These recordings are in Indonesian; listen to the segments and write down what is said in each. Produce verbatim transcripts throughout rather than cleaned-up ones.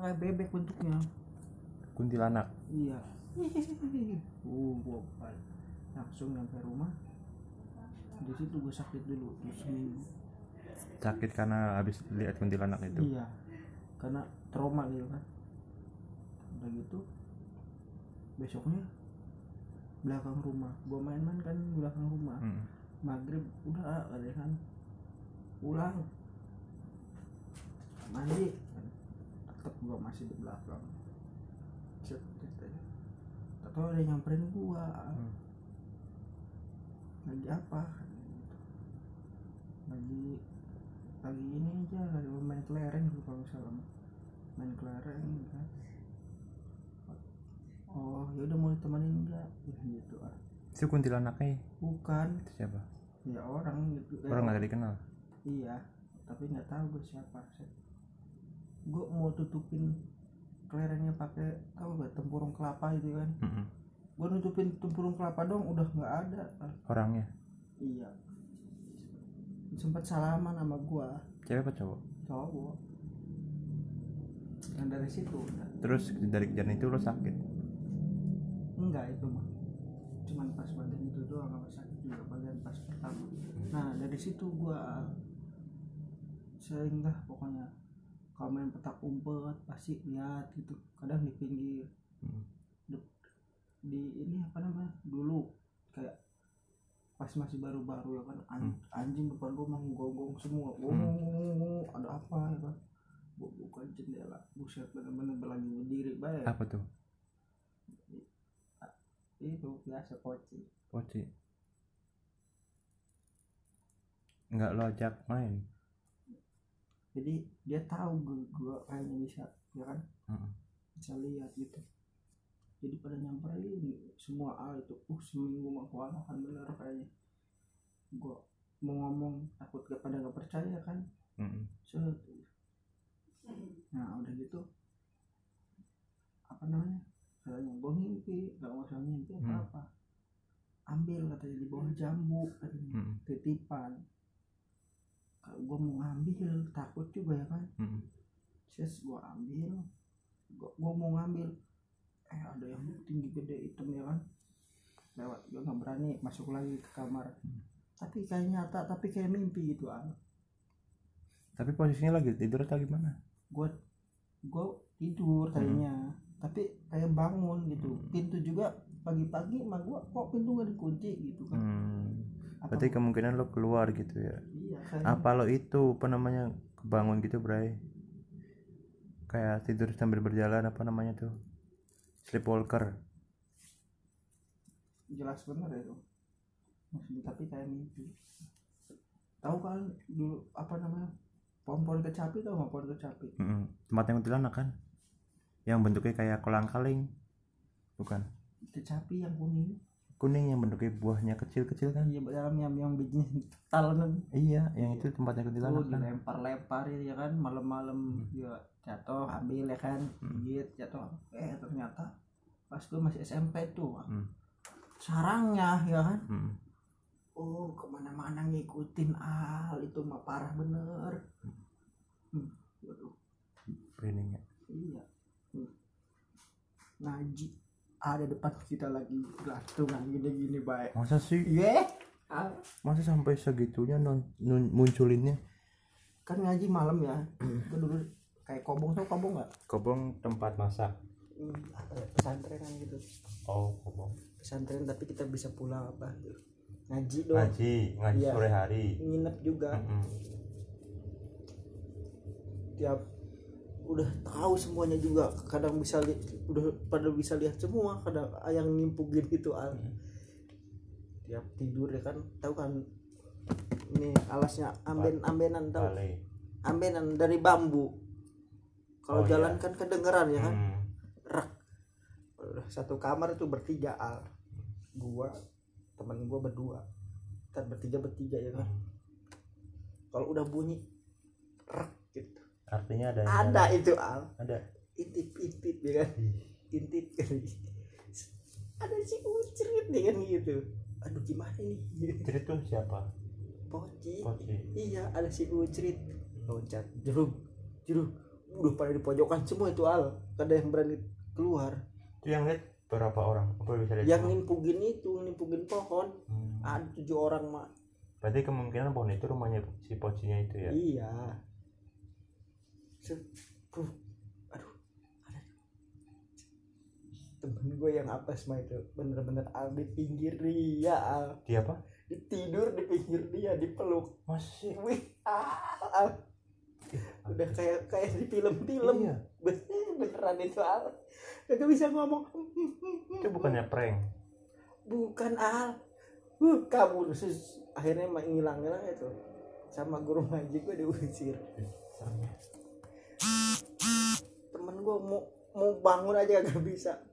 kayak bebek bentuknya. Kuntilanak. Iya. Uh, bopal. Langsung nyampe rumah. Di situ gue sakit dulu. Terus sakit karena habis lihat kuntilanak itu. Iya. Karena trauma gitu kan. Udah gitu. Besoknya belakang rumah. Gue main-main kan belakang rumah. Hmm. Maghrib udah ada kan. Pulang. Mandi. Tetap gue masih di belakang. Cet katanya. Atau ada nyamperin gue. Hmm. Lagi apa? Lagi lagi ini aja lagi main kelereng gitu kalau salah. Main kelereng kan. Oh, ya udah mau ditemenin enggak? Ya gitu ah. Si kuntilanaknya? Bukan. Itu siapa? Ya orang gitu. Orang enggak dikenal. Iya, tapi enggak tahu gue siapa. Gue mau tutupin kelerengnya pakai tahu enggak tempurung kelapa itu kan. Mm-hmm. Gue nutupin tempurung kelapa dong udah nggak ada orangnya. Iya, sempat salaman sama gue. Cewek apa cowok? Cowok. Dan dari situ udah. Terus dari kejadian itu lo sakit? Enggak, itu mah cuman pas bagian itu doang, nggak sakit juga bagian pas pertama. Nah dari situ gue sering lah pokoknya kalau main petak umpet pasti lihat gitu, kadang di pinggir. Hmm. Di ini apa namanya dulu kayak pas masih baru-baru ya kan an, hmm. anjing depan rumah gonggong semua, oh hmm. ada apa ya kan, gua buka jendela, buset benar-benar berlagi berdiri baik. Apa tuh? Itu biasa poci. Poci. Nggak lojak main. Jadi dia tahu gua, gua kayaknya bisa, ya kan, hmm. bisa lihat gitu. Jadi pada nyamperin semua al itu, uh seminggu mah kewalahan bener kayaknya. Gua mau ngomong takut kepada nggak percaya kan. Mm-hmm. So, nah udah gitu, apa namanya? Katanya gua ngimpi, nggak usah ngimpi apa apa. Mm-hmm. Ambil katanya di bawah jambu, katanya mm-hmm. titipan. Kalau gua mau ngambil takut juga ya kan. Mm-hmm. Terus gua ambil, gua, gua mau ngambil. Eh ada yang tinggi gede hitam ya kan lewat, gue nggak berani masuk lagi ke kamar. Hmm. Tapi kayak nyata, tapi kayak mimpi gitu an. Tapi posisinya lagi tidur atau gimana? Gue gue tidur tadinya, hmm. tapi kayak bangun gitu. Hmm. Pintu juga pagi-pagi mah gue kok pintu nggak dikunci gitu kan? Hmm. Berarti apa? Kemungkinan lo keluar gitu ya? Iya. Apa lo itu apa namanya kebangun gitu Bray? Kayak tidur sambil berjalan apa namanya tuh? Sleepwalker. Jelas benar itu. Maksudnya tapi kayak mimpi. Tahu kan dulu apa namanya? Pohon-pohon kecapi tau nggak pohon kecapi? Mm-hmm. Tempat yang kuntilanak kan? Yang bentuknya kayak kolang-kaling, bukan? Kecapi yang kuning. Kuning yang bentuknya buahnya kecil-kecil kan? Iya, dalam yang yang bijinya talon. Iya, yang itu tempatnya kuntilanak. Oh, kan? Dilempar-lempar ya kan malam-malam mm-hmm. ya. Jatuh ambil ya kan gigit hmm. jatuh eh ternyata pas gue masih S M P tuh hmm. sarangnya ya kan hmm. oh kemana-mana ngikutin al itu mah parah bener. hmm. Waduh brandingnya iya. hmm. Najib ada depan kita lagi gelantungan gini-gini baik. Masa sih yeah. masa sampai segitunya non, non munculinnya kan ngaji malam ya. Gue dulu kayak kobong tuh, kobong nggak? Kobong tempat masak. Hmm, pesantren kan gitu. Oh kobong. Pesantren tapi kita bisa pulang apa? Ngaji doang. Ngaji, ngaji ya. Sore hari. Nginep juga. Mm-hmm. Tiap udah tahu semuanya juga. Kadang bisa lihat, udah pada bisa lihat semua. Kadang yang nyimpugin gitu al. Mm-hmm. Tiap tidur ya kan, tahu kan? Nih alasnya amben ambenan tau? Ambenan dari bambu. Kalau oh, jalan iya. kan kedengeran ya kan. Hmm. Rak. Satu kamar itu bertiga al. Gua, teman gua berdua. Kita bertiga-bertiga ya kan. Hmm. Kalau udah bunyi rak gitu. Artinya ada ada yang itu al. Ada. Intip-intip ya kan. Hmm. Intip kali. Ada si Ucrit nih kan gitu. Aduh gimana nih? Ucrit tuh siapa? Poci. Poci. Iya, ada si Ucrit loncat jeruk. Jeruk. udah pada di pojokan semua itu Al, kada yang berani keluar. Itu yang lihat berapa orang? Apa bisa lihat? Yang nimpugin itu, nimpugin pohon. Hmm. Ada tujuh orang, Mak. Berarti kemungkinan pohon itu rumahnya si pocinya itu ya? Iya. Sepuh. Aduh. Temen gue yang apa semua itu bener-bener Al di pinggir dia, Al. Dia apa? Tidur di pinggir dia, dipeluk. Masih. Wih, Al. Al. Udah kayak kayak di film-film. Iya. Beneran itu Al. Gak bisa ngomong. Itu bukannya prank? Bukan Al. Uh, kabur sus. Akhirnya ngilang-ngilang itu. Sama guru ngaji gue diusir. Temen gue mau mau bangun aja gak bisa.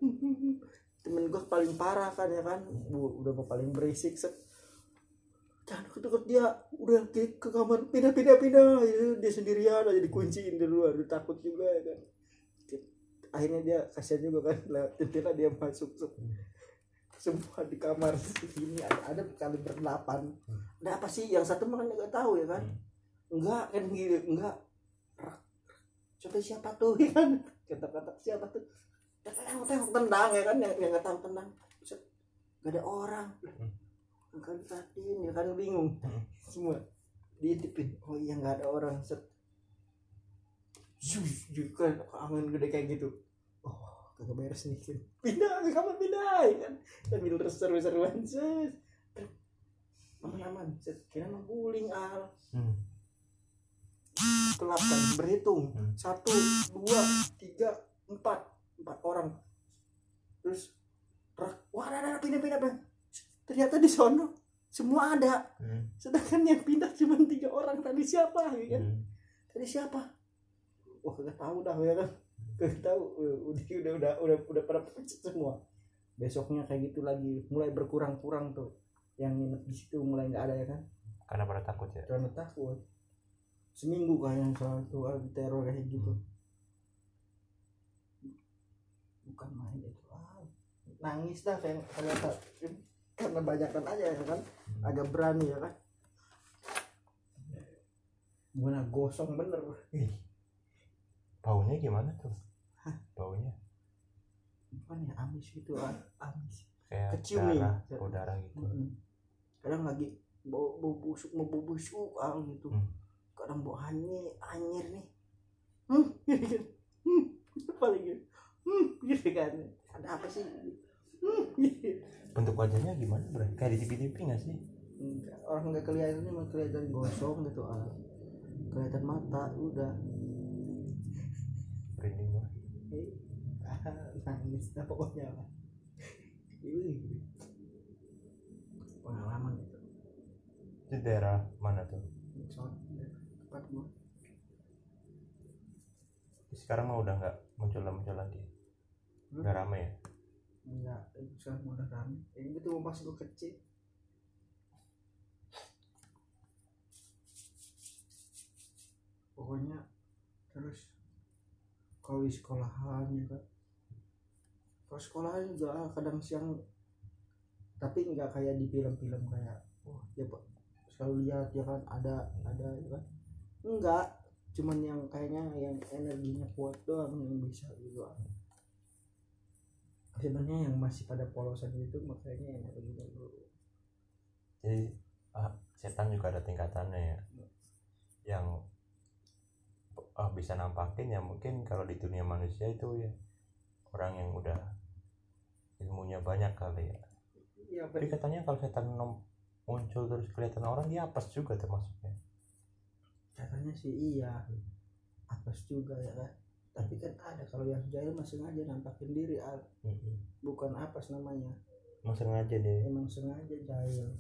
Temen gue paling parah kan ya kan. Bu, udah mau paling berisik. Jangan ketukut dia. Udah ke, ke kamar pindah-pindah-pindah. Dia sendirian aja dikunciin dulu. Aduh takut juga ya kan. Akhirnya dia kasihan juga kan, jendela dia masuk semua di kamar ini ada, ada kali berdelapan. Ada apa sih? Yang satu makanya nggak tahu ya kan? Enggak kan gitu, enggak. Coba siapa tuh ya kan? Kata-kata siapa tuh? Tengok tengok tendang ya kan? Yang yang nggak tahu tendang, nggak ada orang. Kan tadi ya kan bingung semua. Diintipin, oh iya nggak ada orang. Sus juga angin gede kayak gitu. Oh, kagak beres nih. Pindah ke kamar pindah kan. Sambil seru-seruan sus. Aman-aman. Kira mah guling Al. Hmm. Kelap kan berhitung. Hmm. Satu, dua, tiga, empat. Empat orang. Terus rak, wah, ada pindah-pindah bang. Ternyata di sono semua ada. Hmm. Sedangkan yang pindah cuma tiga orang. Tadi siapa ya kan? Hmm. Tadi siapa? Wah nggak tahu dah ya kan, nggak tahu udah udah udah udah udah pada pecet semua. Besoknya kayak gitu lagi, mulai berkurang-kurang tuh yang nginep di situ, mulai nggak ada ya kan, karena pada takut ya, karena takut. Seminggu kayaknya soal soal teror kayak gitu, bukan main itu. Ah, nangis dah kayak ternyata karena banyakan aja ya kan, agak berani ya kan, bener gosong bener. Baunya gimana tuh? Hah? Baunya? Bukan ya amis gitu, amis. Kayak kecium darah, nih. Bau darah gitu. Mm-hmm. Kadang lagi bau bau busuk, mau bau busuk al gitu. Mm. Kadang bau hanyir, hanyir nih. Hmm, gitu. Hmm, paling gitu. Hmm, gitu kan. Ada apa sih? Hmm, gitu. Bentuk wajahnya gimana, Bro? Kayak di T V-T V enggak sih? Enggak, orang enggak kelihatan, cuma kelihatan gosong gitu al. Kelihatan mata udah. Merinding mah, nangis dah pokoknya lah. Pengalaman itu. Di daerah mana tuh? Tempat gua. Sekarang mah udah nggak muncul-muncul lagi. Nggak hmm? ramai ya? Nggak, sekarang udah ramai. Ini tuh pas gua kecil. Pokoknya terus. Kalau di sekolahan juga, kalau sekolahan juga kadang siang, tapi nggak kayak di film-film kayak, wah oh, ya selalu lihat ya kan ada ada ya kan, enggak, cuman yang kayaknya yang energinya kuat doang yang bisa gitu. Sebenarnya yang masih pada polosan itu makanya energinya dulu. Jadi ah, setan juga ada tingkatannya ya, yang oh, bisa nampakin ya mungkin kalau di dunia manusia itu ya orang yang udah ilmunya banyak kali ya, ya tapi katanya kalau setan muncul terus kelihatan orang dia apes juga termasuknya katanya sih. Iya apes juga ya kan, tapi kan ada kalau yang jahil masih sengaja nampakin diri al. Mm-hmm. Bukan apes namanya, emang sengaja deh, emang sengaja jahil.